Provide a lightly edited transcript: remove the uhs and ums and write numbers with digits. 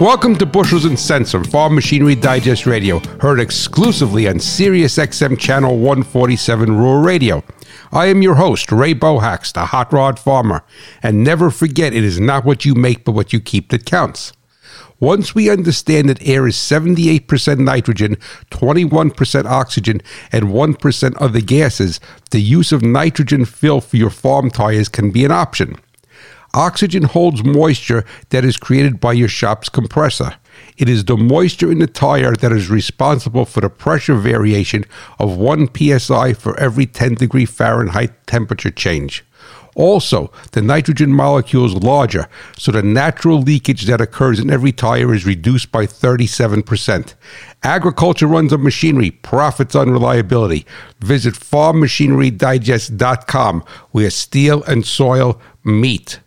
Welcome to Bushels and Cents of Farm Machinery Digest Radio, heard exclusively on SiriusXM Channel 147 Rural Radio. I am your host, Ray Bohax, the Hot Rod Farmer. And never forget, it is not what you make, but what you keep that counts. Once we understand that air is 78% nitrogen, 21% oxygen, and 1% other gases, the use of nitrogen fill for your farm tires can be an option. Oxygen holds moisture that is created by your shop's compressor. It is the moisture in the tire that is responsible for the pressure variation of 1 psi for every 10 degree Fahrenheit temperature change. Also, the nitrogen molecule is larger, so the natural leakage that occurs in every tire is reduced by 37%. Agriculture runs on machinery, profits on reliability. Visit farmmachinerydigest.com, where steel and soil meet.